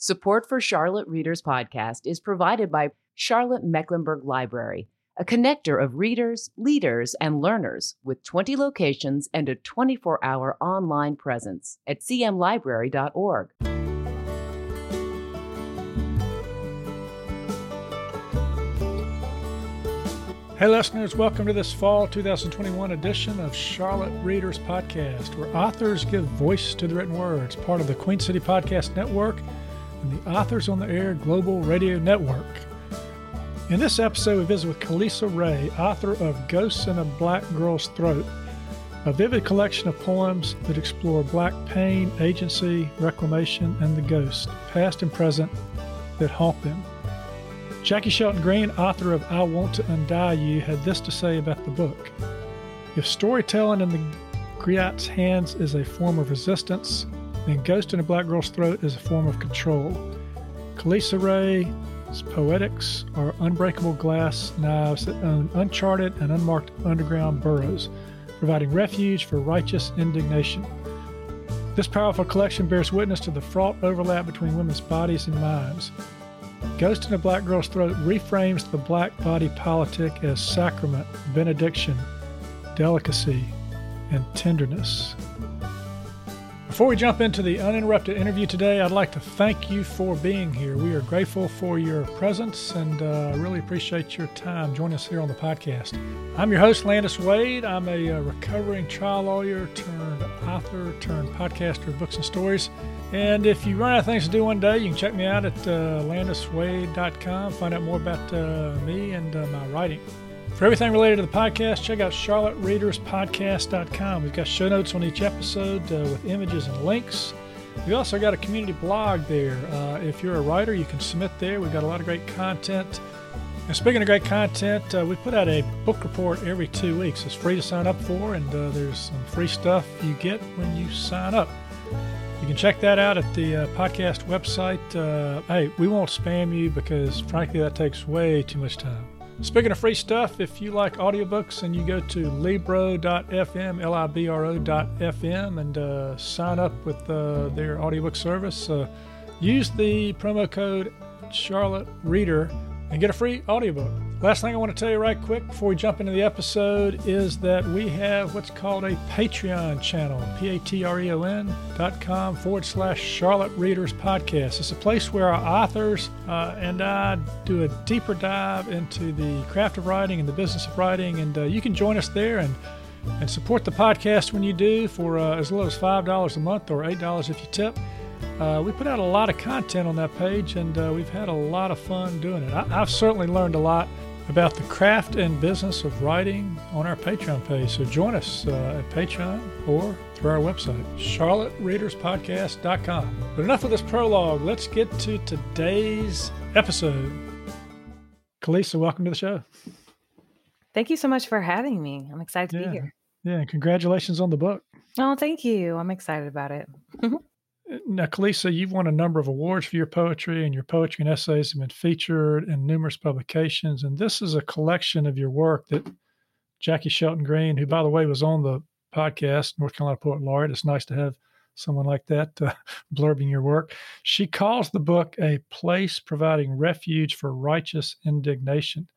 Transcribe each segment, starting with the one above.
Support for Charlotte Readers Podcast is provided by Charlotte Mecklenburg Library, a connector of readers, leaders, and learners with 20 locations and a 24-hour online presence at cmlibrary.org. Hey listeners, welcome to this fall 2021 edition of Charlotte Readers Podcast, where authors give voice to the written words, part of the Queen City Podcast Network and the Authors on the Air Global Radio Network. In this episode, we visit with Khalisa Rae, author of Ghosts in a Black Girl's Throat, a vivid collection of poems that explore Black pain, agency, reclamation, and the ghosts, past and present, that haunt them. Jaki Shelton Green, author of I Want to Undie You, had this to say about the book. If storytelling in the griot's hands is a form of resistance, then Ghost in a Black Girl's Throat is a form of control. Khalisa Rae's poetics are unbreakable glass knives that own uncharted and unmarked underground burrows, providing refuge for righteous indignation. This powerful collection bears witness to the fraught overlap between women's bodies and minds. Ghost in a Black Girl's Throat reframes the black body politic as sacrament, benediction, delicacy, and tenderness. Before we jump into the uninterrupted interview today, I'd like to thank you for being here. We are grateful for your presence and really appreciate your time joining us here on the podcast. I'm your host, Landis Wade. I'm a recovering trial lawyer turned author turned podcaster of books and stories. And if you run out of things to do one day, you can check me out at landiswade.com, find out more about me and my writing. For everything related to the podcast, check out charlottereaderspodcast.com. We've got show notes on each episode with images and links. We've also got a community blog there. If you're a writer, you can submit there. We've got a lot of great content. And speaking of great content, we put out a book report every 2 weeks. It's free to sign up for, and there's some free stuff you get when you sign up. You can check that out at the podcast website. Hey, we won't spam you because, frankly, that takes way too much time. Speaking of free stuff, if you like audiobooks and you go to Libro.fm, Libro.fm, and sign up with their audiobook service, use the promo code Charlotte Reader and get a free audiobook. Last thing I want to tell you right quick before we jump into the episode is that we have what's called a Patreon channel, patreon.com/ Charlotte Readers Podcast. It's a place where our authors and I do a deeper dive into the craft of writing and the business of writing, and you can join us there and support the podcast when you do for as little as $5 a month or $8 if you tip. We put out a lot of content on that page, and we've had a lot of fun doing it. I've certainly learned a lot about the craft and business of writing on our Patreon page. So join us at Patreon or through our website, charlottereaderspodcast.com. But enough of this prologue. Let's get to today's episode. Khalisa, welcome to the show. Thank you so much for having me. I'm excited to be here. Yeah, and congratulations on the book. Oh, thank you. I'm excited about it. Now, Khalisa, you've won a number of awards for your poetry and essays have been featured in numerous publications. And this is a collection of your work that Jaki Shelton Green, who, by the way, was on the podcast, North Carolina Poet Laureate. It's nice to have someone like that blurbing your work. She calls the book a place providing refuge for righteous indignation.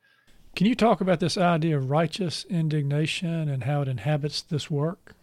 Can you talk about this idea of righteous indignation and how it inhabits this work?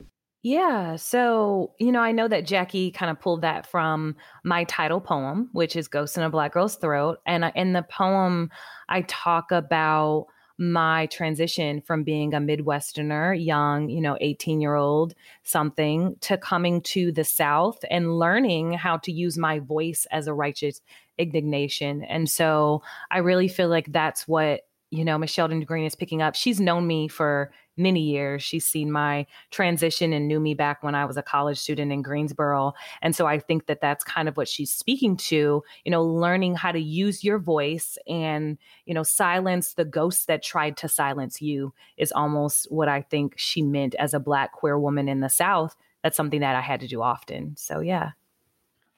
Yeah. So, I know that Jaki kind of pulled that from my title poem, which is Ghosts in a Black Girl's Throat. And in the poem, I talk about my transition from being a Midwesterner, young, 18-year-old something, to coming to the South and learning how to use my voice as a righteous indignation. And so I really feel like that's what, Miss Shelton Green is picking up. She's known me for many years. She's seen my transition and knew me back when I was a college student in Greensboro. And so I think that that's kind of what she's speaking to, learning how to use your voice and, silence the ghosts that tried to silence you is almost what I think she meant as a Black queer woman in the South. That's something that I had to do often. So, yeah.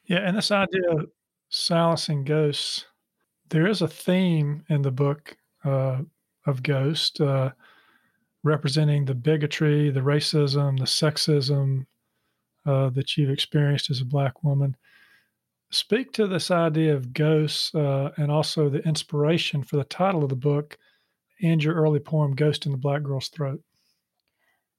Yeah. And this idea of silencing ghosts, there is a theme in the book of ghosts, representing the bigotry, the racism, the sexism that you've experienced as a Black woman. speak to this idea of ghosts and also the inspiration for the title of the book and your early poem, Ghost in the Black Girl's Throat.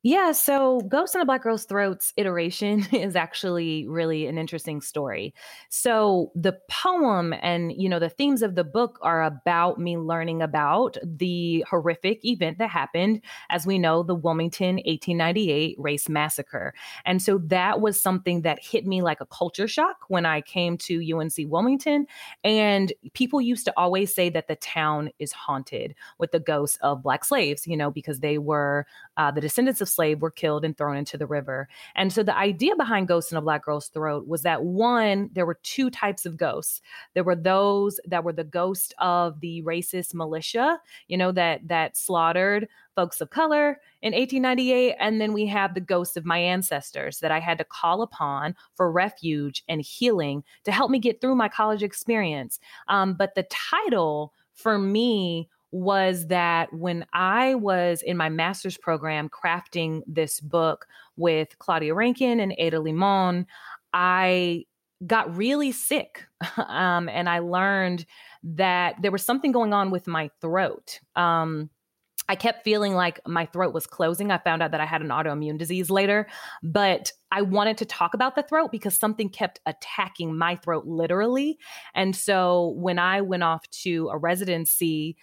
Yeah, so Ghost in the Black Girl's Throat's iteration is actually really an interesting story. So the poem and, you know, the themes of the book are about me learning about the horrific event that happened, as we know, the Wilmington 1898 race massacre. And so that was something that hit me like a culture shock when I came to UNC Wilmington. And people used to always say that the town is haunted with the ghosts of Black slaves, you know, because they were the descendants of slave were killed and thrown into the river. And so the idea behind Ghosts in a Black Girl's Throat was that, one, there were two types of ghosts. There were those that were the ghost of the racist militia, you know, that slaughtered folks of color in 1898. And then we have the ghosts of my ancestors that I had to call upon for refuge and healing to help me get through my college experience. But the title for me was that when I was in my master's program crafting this book with Claudia Rankine and Ada Limon, I got really sick. And I learned that there was something going on with my throat. I kept feeling like my throat was closing. I found out that I had an autoimmune disease later, but I wanted to talk about the throat because something kept attacking my throat literally. And so when I went off to a residency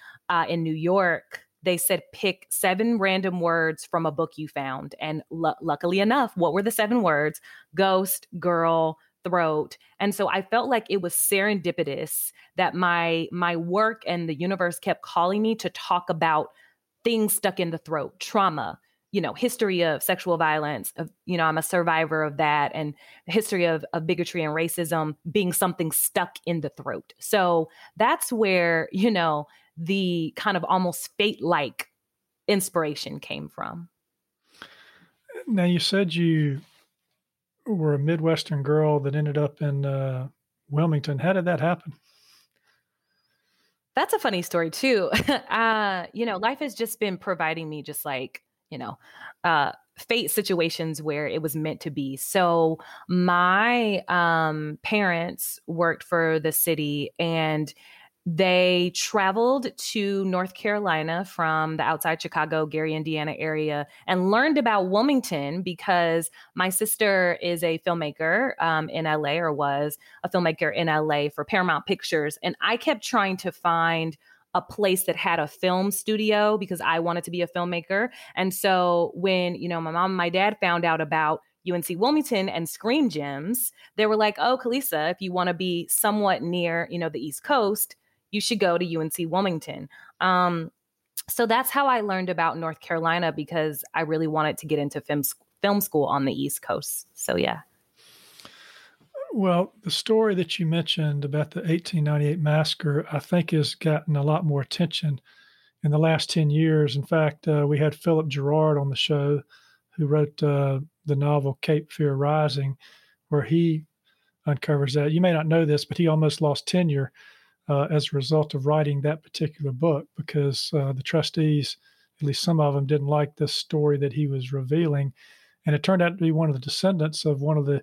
in New York, they said, pick 7 random words from a book you found. And luckily enough, what were the 7 words? Ghost, girl, throat. And so I felt like it was serendipitous that my work and the universe kept calling me to talk about things stuck in the throat, trauma, you know, history of sexual violence, of, you know, I'm a survivor of that, and the history of bigotry and racism being something stuck in the throat. So that's where, you know, the kind of almost fate-like inspiration came from. Now, you said you were a Midwestern girl that ended up in Wilmington. How did that happen? That's a funny story too. You know, life has just been providing me just like, you know, fate situations where it was meant to be. So my parents worked for the city and they traveled to North Carolina from the outside Chicago, Gary, Indiana area and learned about Wilmington because my sister is a filmmaker in LA, or was a filmmaker in LA for Paramount Pictures. And I kept trying to find a place that had a film studio because I wanted to be a filmmaker. And so when, you know, my mom and my dad found out about UNC Wilmington and Screen Gems, they were like, oh, Khalisa, if you want to be somewhat near, you know, the East Coast, you should go to UNC Wilmington. So that's how I learned about North Carolina because I really wanted to get into film school on the East Coast. So, yeah. Well, the story that you mentioned about the 1898 massacre, I think has gotten a lot more attention in the last 10 years. In fact, we had Philip Gerard on the show who wrote the novel Cape Fear Rising, where he uncovers that. You may not know this, but he almost lost tenure as a result of writing that particular book because the trustees, at least some of them, didn't like this story that he was revealing. And it turned out to be one of the descendants of one of the,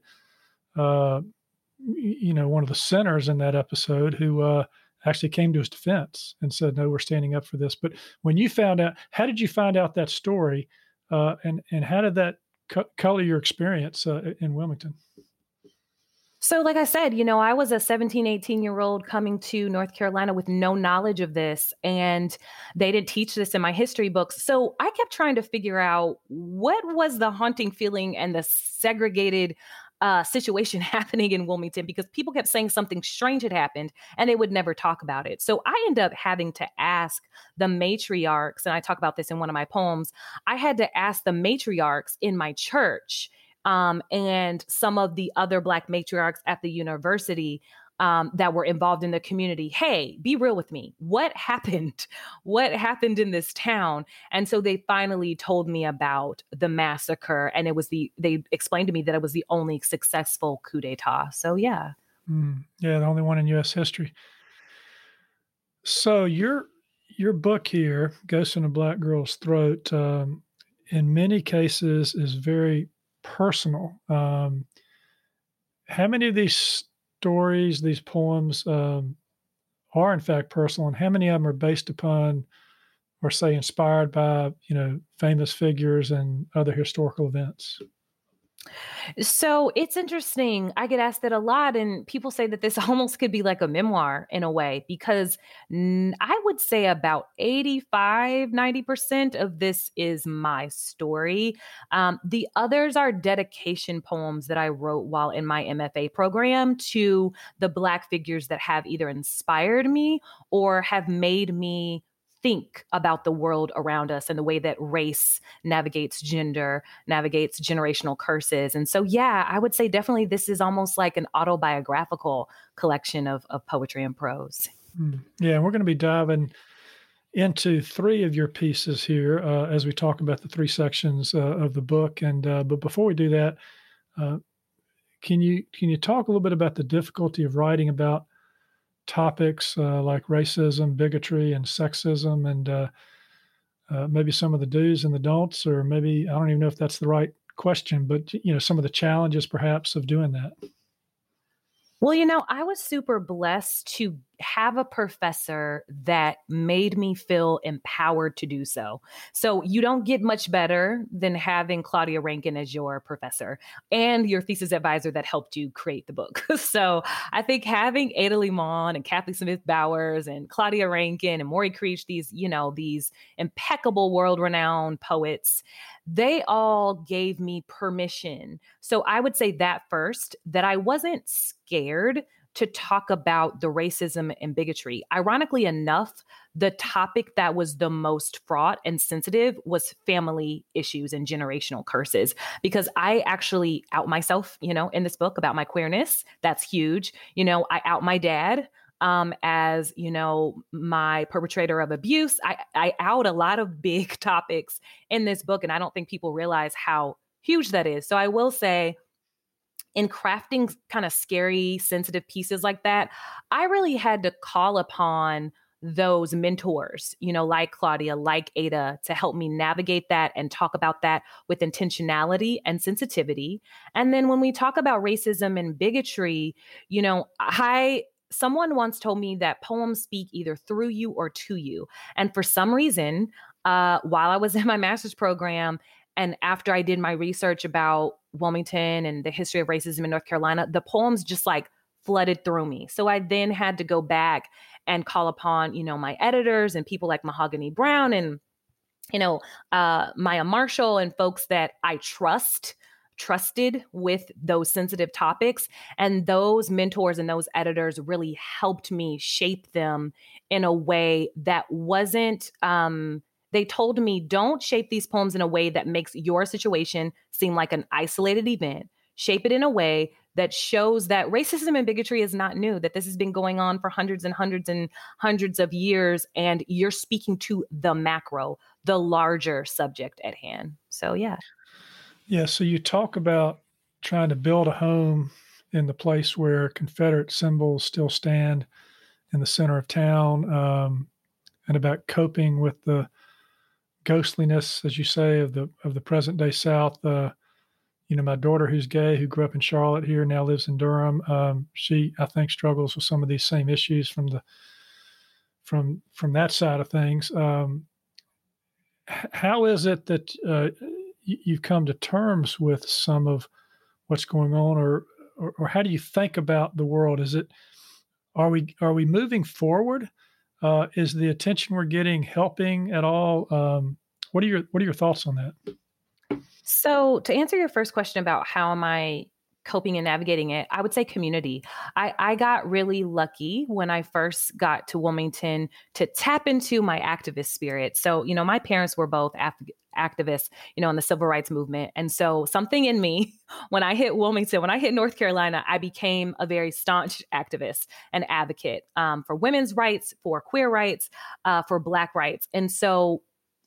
you know, one of the sinners in that episode who actually came to his defense and said, no, we're standing up for this. But when you found out, how did you find out that story and how did that color your experience in Wilmington? So like I said, you know, I was a 17, 18-year-old coming to North Carolina with no knowledge of this, and they didn't teach this in my history books. So I kept trying to figure out what was the haunting feeling and the segregated situation happening in Wilmington, because people kept saying something strange had happened and they would never talk about it. So I ended up having to ask the matriarchs, and I talk about this in one of my poems, I had to ask the matriarchs in my church and some of the other Black matriarchs at the university that were involved in the community. Hey, be real with me. What happened? What happened in this town? And so they finally told me about the massacre, and it was they explained to me that it was the only successful coup d'etat. So yeah. Yeah, the only one in U.S. history. So your book here, Ghosts in a Black Girl's Throat, in many cases is very personal. How many of these stories, these poems are in fact personal, and how many of them are based upon or say inspired by, you know, famous figures and other historical events? So it's interesting. I get asked that a lot, and people say that this almost could be like a memoir in a way, because I would say about 85-90% of this is my story. The others are dedication poems that I wrote while in my MFA program to the Black figures that have either inspired me or have made me think about the world around us and the way that race navigates gender, navigates generational curses. And so, yeah, I would say definitely this is almost like an autobiographical collection of poetry and prose. Yeah, and we're going to be diving into three of your pieces here as we talk about the three sections of the book. And but before we do that, can you talk a little bit about the difficulty of writing about topics like racism, bigotry, and sexism, and maybe some of the do's and the don'ts, or maybe, I don't even know if that's the right question, but, you know, some of the challenges perhaps of doing that? Well, you know, I was super blessed to have a professor that made me feel empowered to do so. So you don't get much better than having Claudia Rankine as your professor and your thesis advisor that helped you create the book. So I think having Ada Limon and Kathy Smith Bowers and Claudia Rankine and Maury Creech, these, you know, these impeccable world-renowned poets, they all gave me permission. So I would say that first, that I wasn't scared to talk about the racism and bigotry. Ironically enough, the topic that was the most fraught and sensitive was family issues and generational curses, because I actually out myself, you know, in this book about my queerness. That's huge. You know, I out my dad as, you know, my perpetrator of abuse. I out a lot of big topics in this book, and I don't think people realize how huge that is. So I will say, in crafting kind of scary, sensitive pieces like that, I really had to call upon those mentors, you know, like Claudia, like Ada, to help me navigate that and talk about that with intentionality and sensitivity. And then when we talk about racism and bigotry, you know, someone once told me that poems speak either through you or to you. And for some reason, while I was in my master's program, and after I did my research about Wilmington and the history of racism in North Carolina, the poems just like flooded through me. So I then had to go back and call upon, you know, my editors and people like Mahogany Brown and, you know, Maya Marshall and folks that I trusted with those sensitive topics. And those mentors and those editors really helped me shape them in a way that wasn't, they told me, don't shape these poems in a way that makes your situation seem like an isolated event. Shape it in a way that shows that racism and bigotry is not new, that this has been going on for hundreds and hundreds and hundreds of years, and you're speaking to the macro, the larger subject at hand. So, yeah. Yeah, so you talk about trying to build a home in the place where Confederate symbols still stand in the center of town, and about coping with the ghostliness, as you say, of the present day South. You know, my daughter, who's gay, who grew up in Charlotte here, now lives in Durham. She, I think, struggles with some of these same issues from that side of things. How is it that you've come to terms with some of what's going on, or how do you think about the world? Are we moving forward? Is the attention we're getting helping at all? What are your thoughts on that? So to answer your first question about how am I coping and navigating it, I would say community. I got really lucky when I first got to Wilmington to tap into my activist spirit. So, you know, my parents were both activists, you know, in the civil rights movement. And so something in me, when I hit Wilmington, when I hit North Carolina, I became a very staunch activist and advocate for women's rights, for queer rights, for Black rights. And so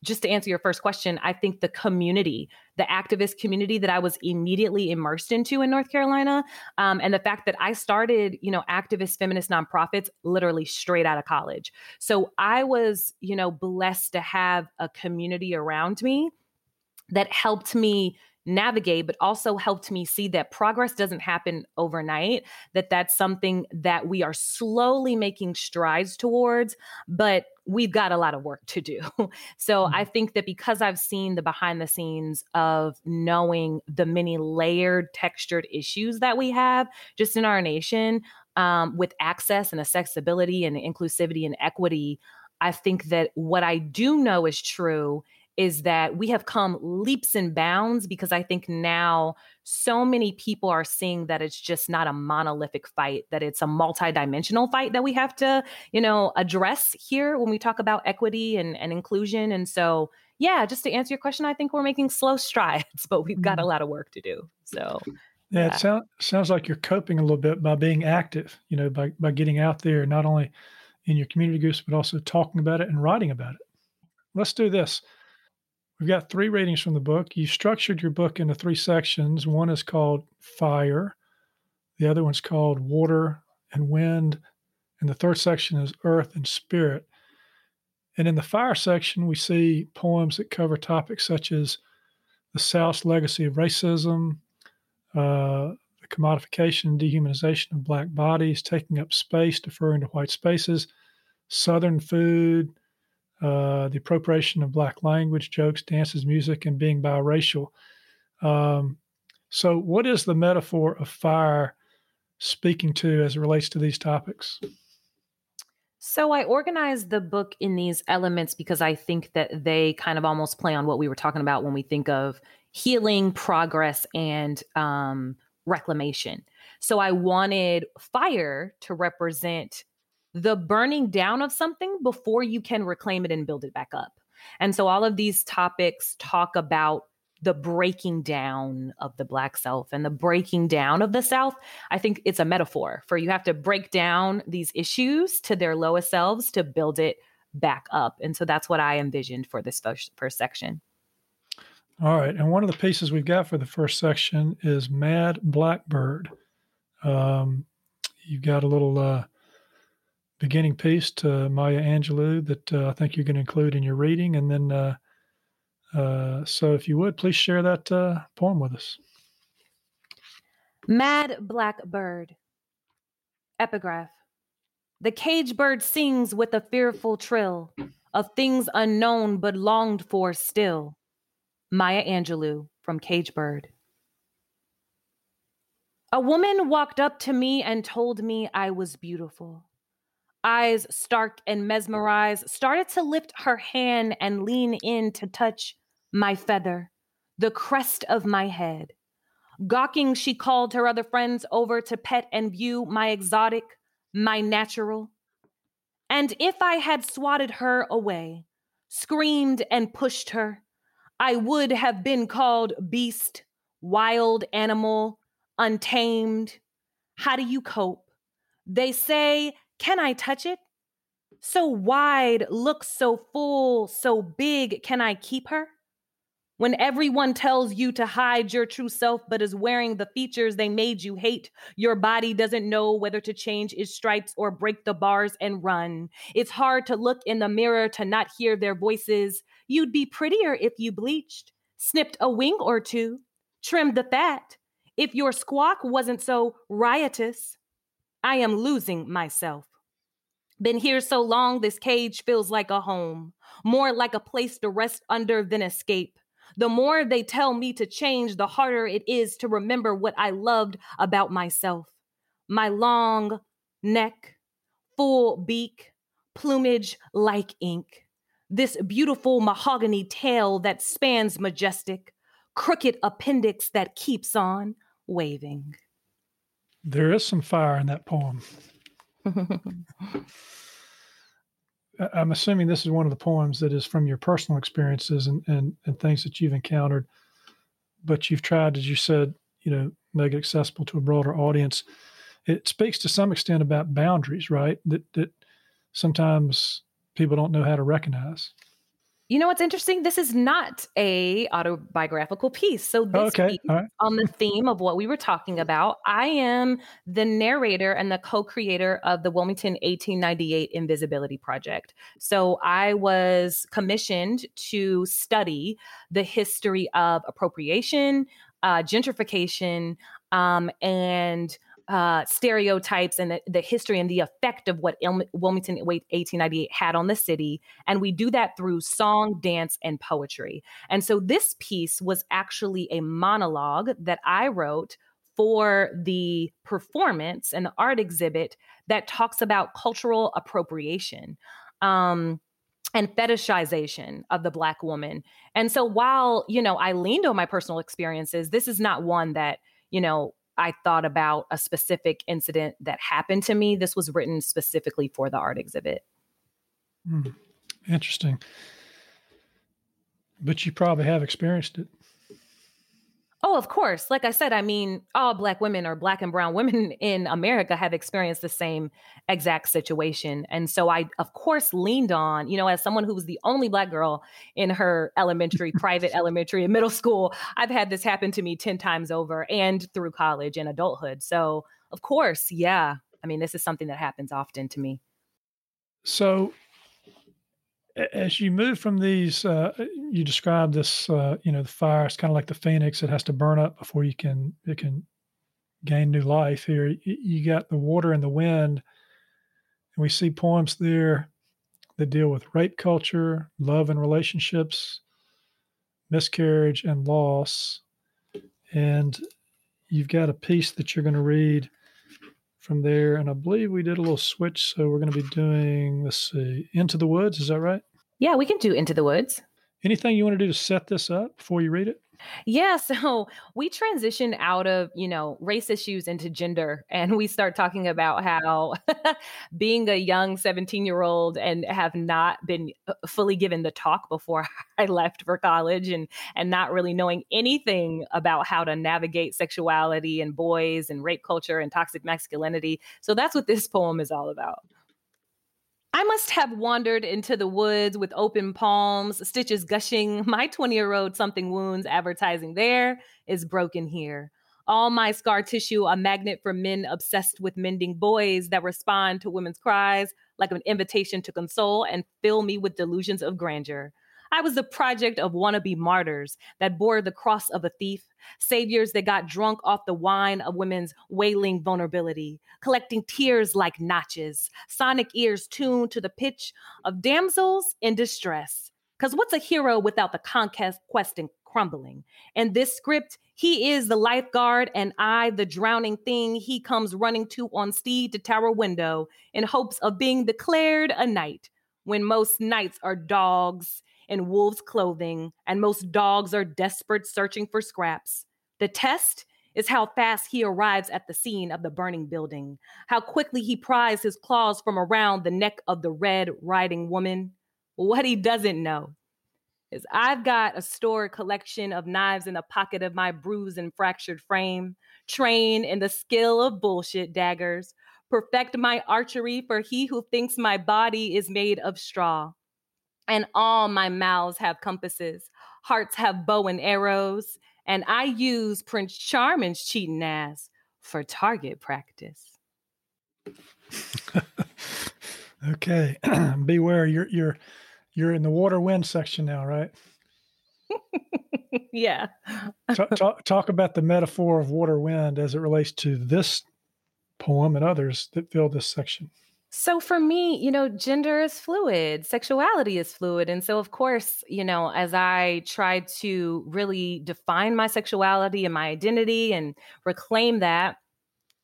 just to answer your first question, I think the community, the activist community that I was immediately immersed into in North Carolina, and the fact that I started, you know, activist feminist nonprofits literally straight out of college. So I was, you know, blessed to have a community around me that helped me navigate, but also helped me see that progress doesn't happen overnight, that that's something that we are slowly making strides towards, but we've got a lot of work to do. So I think that because I've seen the behind the scenes of knowing the many layered, textured issues that we have just in our nation, with access and accessibility and inclusivity and equity, I think that what I do know is true is that we have come leaps and bounds, because I think now so many people are seeing that it's just not a monolithic fight, that it's a multidimensional fight that we have to, you know, address here when we talk about equity and inclusion. And so, yeah, just to answer your question, I think we're making slow strides, but we've got a lot of work to do. So yeah, it sounds like you're coping a little bit by being active, you know, by getting out there, not only in your community groups, but also talking about it and writing about it. Let's do this. We've got three ratings from the book. You structured your book into three sections. One is called Fire. The other one's called Water and Wind. And the third section is Earth and Spirit. And in the Fire section, we see poems that cover topics such as the South's legacy of racism, the commodification, dehumanization of Black bodies, taking up space, deferring to white spaces, Southern food, the appropriation of Black language, jokes, dances, music, and being biracial. So what is the metaphor of fire speaking to as it relates to these topics? So I organized the book in these elements because I think that they kind of almost play on what we were talking about when we think of healing, progress, and reclamation. So I wanted fire to represent the burning down of something before you can reclaim it and build it back up. And so all of these topics talk about the breaking down of the Black self and the breaking down of the South. I think it's a metaphor for you have to break down these issues to their lowest selves to build it back up. And so that's what I envisioned for this first section. All right. And one of the pieces we've got for the first section is Mad Blackbird. You've got a little beginning piece to Maya Angelou that I think you're going to include in your reading. And then, so if you would, please share that poem with us. Mad Blackbird. Epigraph. The cage bird sings with a fearful trill of things unknown but longed for still. Maya Angelou from Cage Bird. A woman walked up to me and told me I was beautiful. Eyes stark and mesmerized, started to lift her hand and lean in to touch my feather, the crest of my head. Gawking, she called her other friends over to pet and view my exotic, my natural. And if I had swatted her away, screamed and pushed her, I would have been called beast, wild animal, untamed. How do you cope? They say, can I touch it? So wide, looks so full, so big, can I keep her? When everyone tells you to hide your true self but is wearing the features they made you hate, your body doesn't know whether to change its stripes or break the bars and run. It's hard to look in the mirror to not hear their voices. You'd be prettier if you bleached, snipped a wing or two, trimmed the fat, if your squawk wasn't so riotous. I am losing myself. Been here so long, this cage feels like a home, more like a place to rest under than escape. The more they tell me to change, the harder it is to remember what I loved about myself. My long neck, full beak, plumage like ink. This beautiful mahogany tail that spans majestic, crooked appendix that keeps on waving. There is some fire in that poem. I'm assuming this is one of the poems that is from your personal experiences and things that you've encountered, but you've tried, as you said, you know, make it accessible to a broader audience. It speaks to some extent about boundaries, right? That sometimes people don't know how to recognize. You know what's interesting? This is not an autobiographical piece. So this week, on the theme of what we were talking about, I am the narrator and the co-creator of the Wilmington 1898 Invisibility Project. So I was commissioned to study the history of appropriation, gentrification, and stereotypes and the history and the effect of what Wilmington 1898 had on the city. And we do that through song, dance, and poetry. And so this piece was actually a monologue that I wrote for the performance and the art exhibit that talks about cultural appropriation and fetishization of the Black woman. And so while, you know, I leaned on my personal experiences, this is not one that, you know, I thought about a specific incident that happened to me. This was written specifically for the art exhibit. Hmm. Interesting. But you probably have experienced it. Oh, of course. Like I said, I mean, all Black women or Black and brown women in America have experienced the same exact situation. And so I, of course, leaned on, you know, as someone who was the only Black girl in her elementary, private elementary and middle school, I've had this happen to me 10 times over and through college and adulthood. So, of course, yeah. I mean, this is something that happens often to me. So as you move from these, you describe this, you know, the fire, it's kind of like the phoenix. It has to burn up before it can gain new life here. You got the water and the wind. And we see poems there that deal with rape culture, love and relationships, miscarriage and loss. And you've got a piece that you're going to read from there. And I believe we did a little switch. So we're going to be doing, let's see, Into the Woods. Is that right? Yeah, we can do Into the Woods. Anything you want to do to set this up before you read it? Yeah, so we transition out of, you know, race issues into gender, and we start talking about how being a young 17-year-old and have not been fully given the talk before I left for college and not really knowing anything about how to navigate sexuality and boys and rape culture and toxic masculinity. So that's what this poem is all about. I must have wandered into the woods with open palms, stitches gushing. My 20-year-old something wounds advertising there is broken here. All my scar tissue, a magnet for men obsessed with mending boys that respond to women's cries like an invitation to console and fill me with delusions of grandeur. I was the project of wannabe martyrs that bore the cross of a thief, saviors that got drunk off the wine of women's wailing vulnerability, collecting tears like notches, sonic ears tuned to the pitch of damsels in distress. 'Cause what's a hero without the conquest and crumbling? In this script, he is the lifeguard and I, the drowning thing he comes running to on steed to tower window in hopes of being declared a knight when most knights are dogs in wolves' clothing, and most dogs are desperate, searching for scraps. The test is how fast he arrives at the scene of the burning building, how quickly he pries his claws from around the neck of the red riding woman. What he doesn't know is I've got a stored collection of knives in the pocket of my bruised and fractured frame, trained in the skill of bullshit daggers, perfect my archery for he who thinks my body is made of straw. And all my mouths have compasses, hearts have bow and arrows, and I use Prince Charming's cheating ass for target practice. Okay, beware, you're in the water wind section now, right? Yeah. Talk about the metaphor of water wind as it relates to this poem and others that fill this section. So for me, you know, gender is fluid, sexuality is fluid. And so, of course, you know, as I tried to really define my sexuality and my identity and reclaim that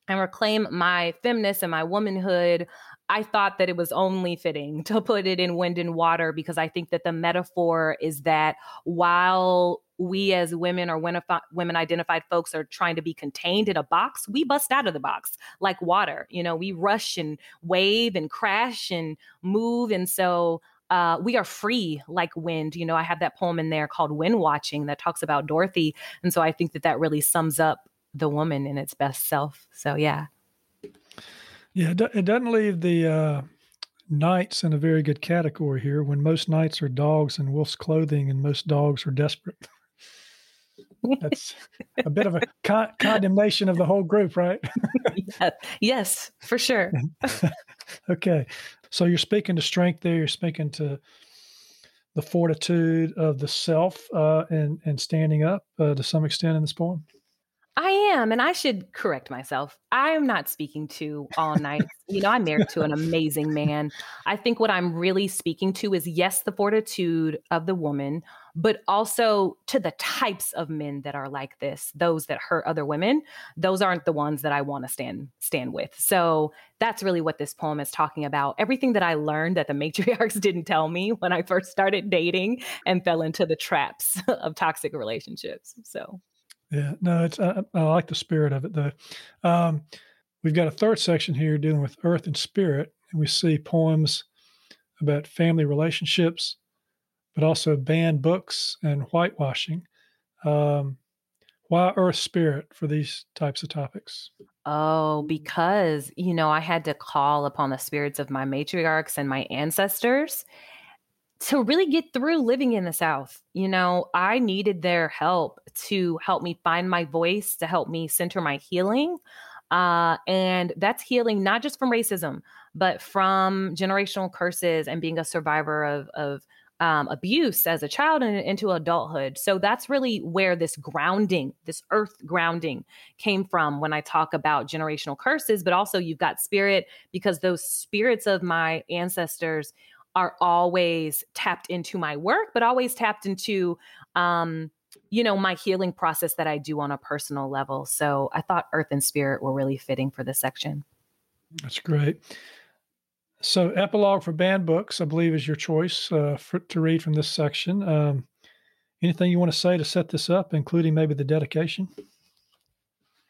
and reclaim my feminist and my womanhood, I thought that it was only fitting to put it in wind and water, because I think that the metaphor is that while we as women or women-identified folks are trying to be contained in a box, we bust out of the box like water. You know, we rush and wave and crash and move. And so we are free like wind. You know, I have that poem in there called Wind Watching that talks about Dorothy. And so I think that that really sums up the woman in its best self. So, yeah. Yeah, it doesn't leave the Knight's in a very good category here, when most knights are dogs in wolf's clothing and most dogs are desperate. That's a bit of a condemnation of the whole group, right? Yes, for sure. Okay. So you're speaking to strength there. You're speaking to the fortitude of the self and standing up to some extent in this poem. I am, and I should correct myself. I am not speaking to all knights. You know, I'm married to an amazing man. I think what I'm really speaking to is, yes, the fortitude of the woman, but also to the types of men that are like this, those that hurt other women. Those aren't the ones that I want to stand with. So that's really what this poem is talking about. Everything that I learned that the matriarchs didn't tell me when I first started dating and fell into the traps of toxic relationships. So... yeah, no, it's I like the spirit of it, though. We've got a third section here dealing with earth and spirit, and we see poems about family relationships, but also banned books and whitewashing. Why earth spirit for these types of topics? Oh, because, you know, I had to call upon the spirits of my matriarchs and my ancestors to really get through living in the South. You know, I needed their help to help me find my voice, to help me center my healing. And that's healing, not just from racism, but from generational curses and being a survivor of abuse as a child and into adulthood. So that's really where this grounding, this earth grounding came from when I talk about generational curses, but also you've got spirit, because those spirits of my ancestors are always tapped into my work, but always tapped into, you know, my healing process that I do on a personal level. So I thought earth and spirit were really fitting for this section. That's great. So epilogue for banned books, I believe, is your choice to read from this section. Anything you want to say to set this up, including maybe the dedication?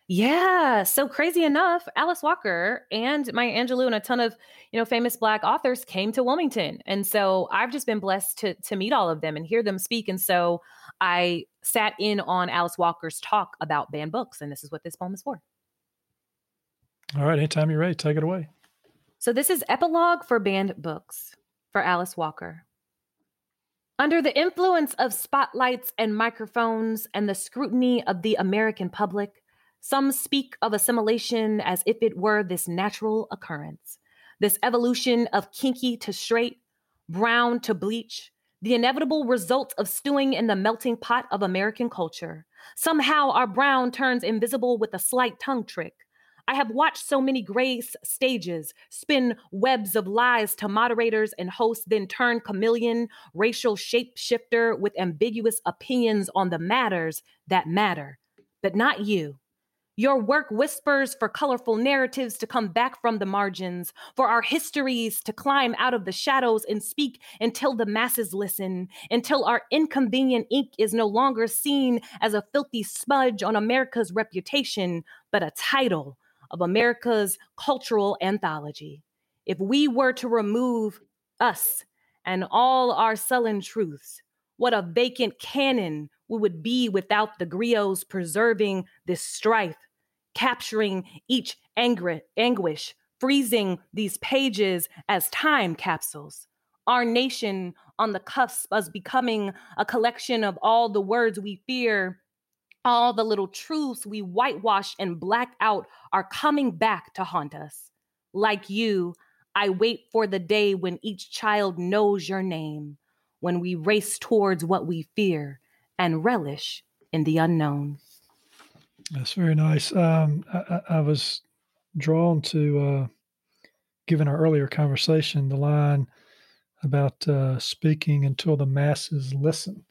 Yeah. So crazy enough, Alice Walker and Maya Angelou and a ton of, you know, famous Black authors came to Wilmington. And so I've just been blessed to meet all of them and hear them speak. And so I sat in on Alice Walker's talk about banned books. And this is what this poem is for. All right. Anytime you're ready, take it away. So this is epilogue for banned books for Alice Walker. Under the influence of spotlights and microphones and the scrutiny of the American public, some speak of assimilation as if it were this natural occurrence, this evolution of kinky to straight, brown to bleach, the inevitable result of stewing in the melting pot of American culture. Somehow our brown turns invisible with a slight tongue trick. I have watched so many grace stages spin webs of lies to moderators and hosts, then turn chameleon, racial shapeshifter with ambiguous opinions on the matters that matter, but not you. Your work whispers for colorful narratives to come back from the margins, for our histories to climb out of the shadows and speak until the masses listen, until our inconvenient ink is no longer seen as a filthy smudge on America's reputation, but a title of America's cultural anthology. If we were to remove us and all our sullen truths, what a vacant canon we would be without the griots preserving this strife, capturing each anguish, freezing these pages as time capsules. Our nation on the cusp of becoming a collection of all the words we fear, all the little truths we whitewash and black out are coming back to haunt us. Like you, I wait for the day when each child knows your name, when we race towards what we fear and relish in the unknown. That's very nice. I was drawn to, given our earlier conversation, the line about speaking until the masses listen,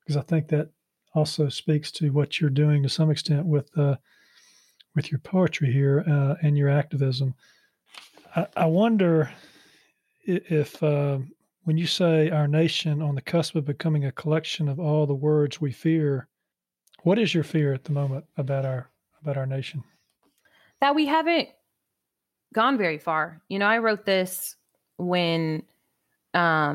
because I think that also speaks to what you're doing to some extent with your poetry here and your activism. I wonder if... when you say our nation on the cusp of becoming a collection of all the words we fear, what is your fear at the moment about our nation? That we haven't gone very far. You know, I wrote this when I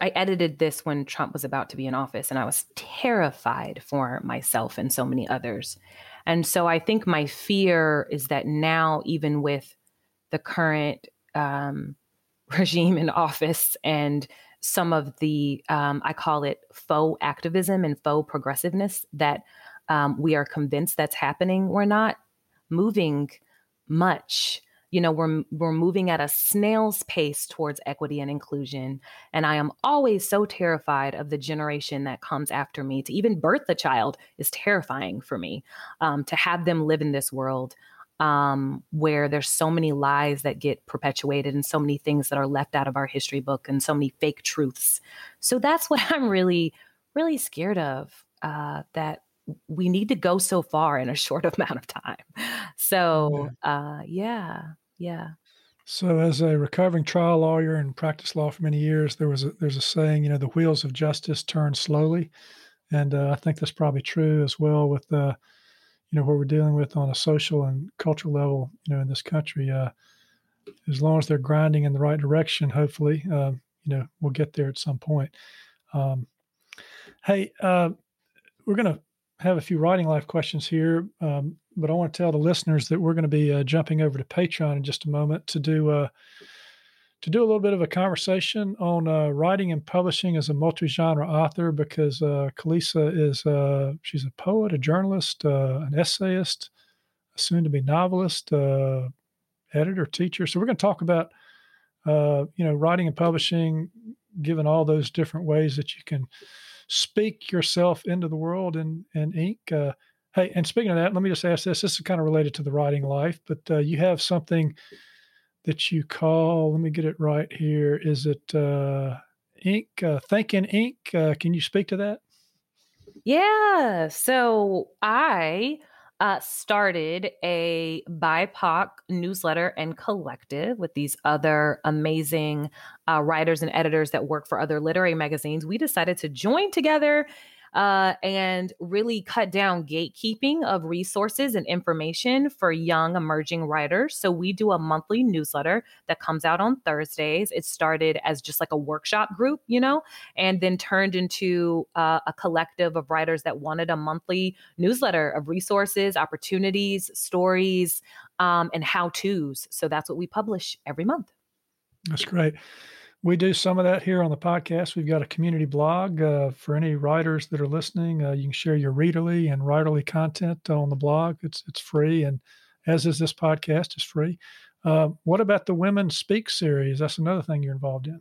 edited this when Trump was about to be in office, and I was terrified for myself and so many others. And so I think my fear is that now, even with the current regime in office and some of the, I call it faux activism and faux progressiveness that we are convinced that's happening. We're not moving much. You know, we're moving at a snail's pace towards equity and inclusion. And I am always so terrified of the generation that comes after me. To even birth a child is terrifying for me, to have them live in this world where there's so many lies that get perpetuated and so many things that are left out of our history book and so many fake truths. So that's what I'm really, really scared of, that we need to go so far in a short amount of time. So, yeah. So as a recovering trial lawyer and practiced law for many years, there's a saying, you know, the wheels of justice turn slowly. And I think that's probably true as well with, you know, what we're dealing with on a social and cultural level, you know, in this country. As long as they're grinding in the right direction, hopefully, you know, we'll get there at some point. Hey, we're going to have a few writing life questions here, but I want to tell the listeners that we're going to be jumping over to Patreon in just a moment to do a little bit of a conversation on writing and publishing as a multi-genre author, because Khalisa is she's a poet, a journalist, an essayist, a soon-to-be novelist, editor, teacher. So we're going to talk about you know, writing and publishing, given all those different ways that you can speak yourself into the world in ink. Hey, and speaking of that, let me just ask this. This is kind of related to the writing life, but you have something that you call, let me get it right here. Is it ink, Think in Ink? Can you speak to that? Yeah. So I started a BIPOC newsletter and collective with these other amazing writers and editors that work for other literary magazines. We decided to join together and really cut down gatekeeping of resources and information for young emerging writers. So we do a monthly newsletter that comes out on Thursdays. It started as just like a workshop group, you know, and then turned into a collective of writers that wanted a monthly newsletter of resources, opportunities, stories, and how-tos. So that's what we publish every month. That's great. We do some of that here on the podcast. We've got a community blog for any writers that are listening. You can share your readerly and writerly content on the blog. It's free, and as is this podcast, it's free. What about the Women Speak series? That's another thing you're involved in.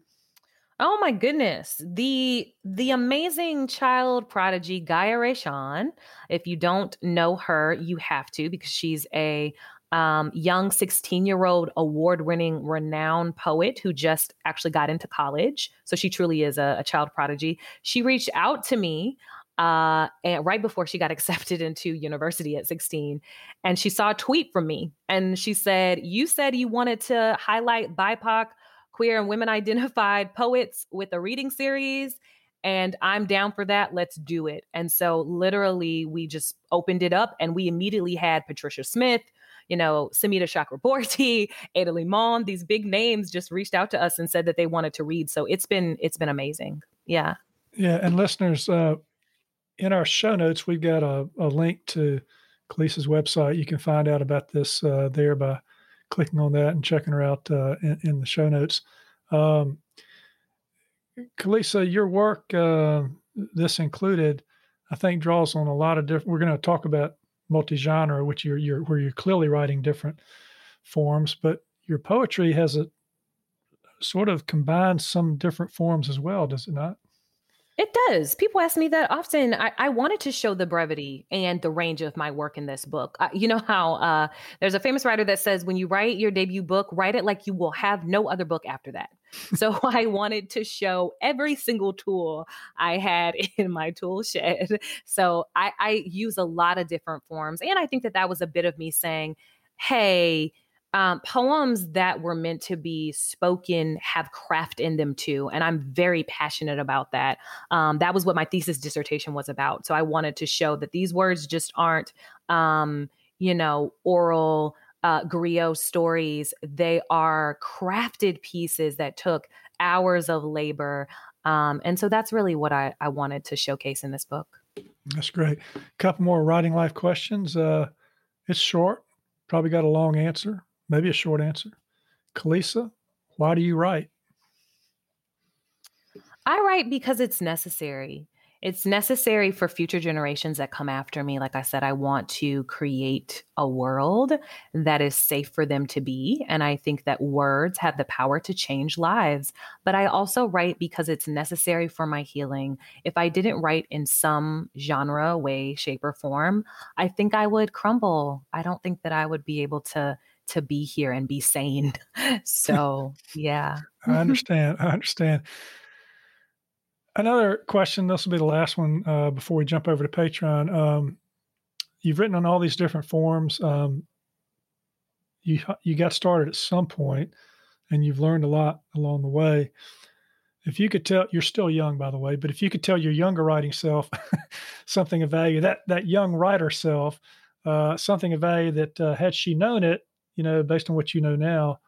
Oh my goodness. The amazing child prodigy, Gaia Rayshan. If you don't know her, you have to, because she's a young 16-year-old award-winning renowned poet who just actually got into college. So she truly is a child prodigy. She reached out to me and right before she got accepted into university at 16. And she saw a tweet from me. And she said you wanted to highlight BIPOC, queer, and women-identified poets with a reading series. And I'm down for that. Let's do it. And so literally we just opened it up and we immediately had Patricia Smith, you know, Samita Chakraborty, Ada Limon, these big names just reached out to us and said that they wanted to read. So it's been amazing. Yeah. Yeah. And listeners, in our show notes, we've got a link to Khalisa's website. You can find out about this there by clicking on that and checking her out in the show notes. Khalisa, your work, this included, I think draws on a lot of different, we're going to talk about multi-genre, which you're where you're clearly writing different forms, but your poetry has a sort of combined some different forms as well, does it not? It does. People ask me that often. I wanted to show the brevity and the range of my work in this book. You know how there's a famous writer that says, when you write your debut book, write it like you will have no other book after that. So I wanted to show every single tool I had in my tool shed. So I use a lot of different forms. And I think that was a bit of me saying, hey, poems that were meant to be spoken have craft in them too. And I'm very passionate about that. That was what my thesis dissertation was about. So I wanted to show that these words just aren't, you know, oral griot stories. They are crafted pieces that took hours of labor. And so that's really what I wanted to showcase in this book. That's great. A couple more writing life questions. It's short, probably got a long answer. Maybe a short answer. Khalisa, why do you write? I write because it's necessary. It's necessary for future generations that come after me. Like I said, I want to create a world that is safe for them to be. And I think that words have the power to change lives. But I also write because it's necessary for my healing. If I didn't write in some genre, way, shape, or form, I think I would crumble. I don't think that I would be able to be here and be sane. So, yeah. I understand. Another question, this will be the last one before we jump over to Patreon. You've written on all these different forms. You got started at some point, and you've learned a lot along the way. If you could tell, you're still young, by the way, but if you could tell your younger writing self something of value, that young writer self, something of value that had she known it, you know, based on what you know now,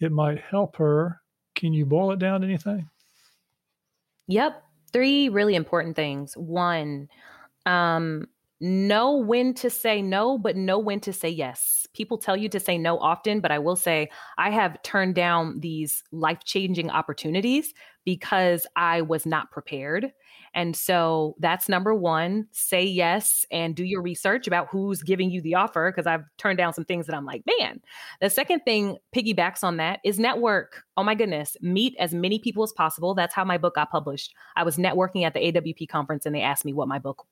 it might help her. Can you boil it down to anything? Yep. 3 really important things. 1, know when to say no, but know when to say yes. People tell you to say no often, but I will say I have turned down these life-changing opportunities because I was not prepared. And so that's number 1, say yes and do your research about who's giving you the offer, because I've turned down some things that I'm like, man. The second thing piggybacks on that is network. Oh my goodness, meet as many people as possible. That's how my book got published. I was networking at the AWP conference and they asked me what my book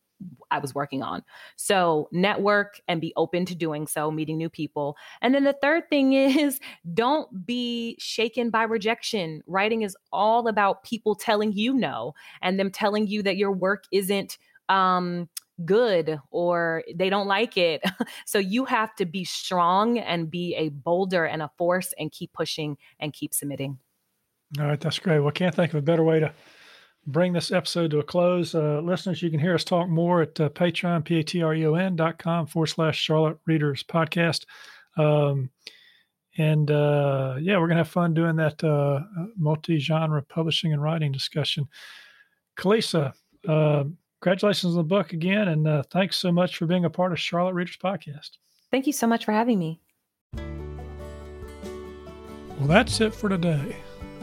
I was working on. So network and be open to doing so, meeting new people. And then the third thing is don't be shaken by rejection. Writing is all about people telling you no and them telling you that your work isn't good or they don't like it. So you have to be strong and be a boulder and a force and keep pushing and keep submitting. All right, that's great. Well, I can't think of a better way to bring this episode to a close. Listeners, you can hear us talk more at Patreon, patreon.com/Charlotte Readers Podcast. And we're going to have fun doing that multi-genre publishing and writing discussion. Khalisa, congratulations on the book again, and thanks so much for being a part of Charlotte Readers Podcast. Thank you so much for having me. Well, that's it for today.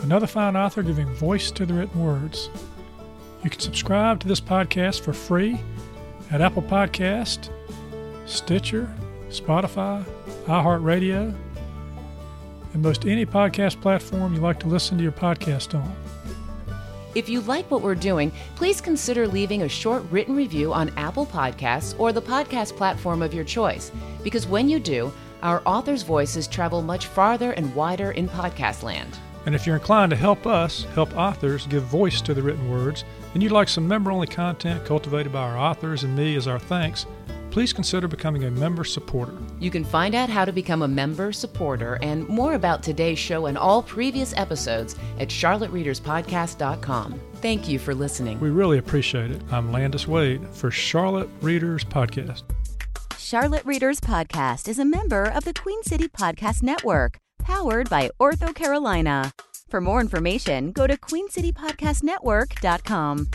Another fine author giving voice to the written words. You can subscribe to this podcast for free at Apple Podcast, Stitcher, Spotify, iHeartRadio, and most any podcast platform you like to listen to your podcast on. If you like what we're doing, please consider leaving a short written review on Apple Podcasts or the podcast platform of your choice, because when you do, our authors' voices travel much farther and wider in podcast land. And if you're inclined to help us help authors give voice to the written words, and you'd like some member-only content cultivated by our authors and me as our thanks, please consider becoming a member supporter. You can find out how to become a member supporter and more about today's show and all previous episodes at charlottereaderspodcast.com. Thank you for listening. We really appreciate it. I'm Landis Wade for Charlotte Readers Podcast. Charlotte Readers Podcast is a member of the Queen City Podcast Network, powered by Ortho Carolina. For more information, go to queencitypodcastnetwork.com.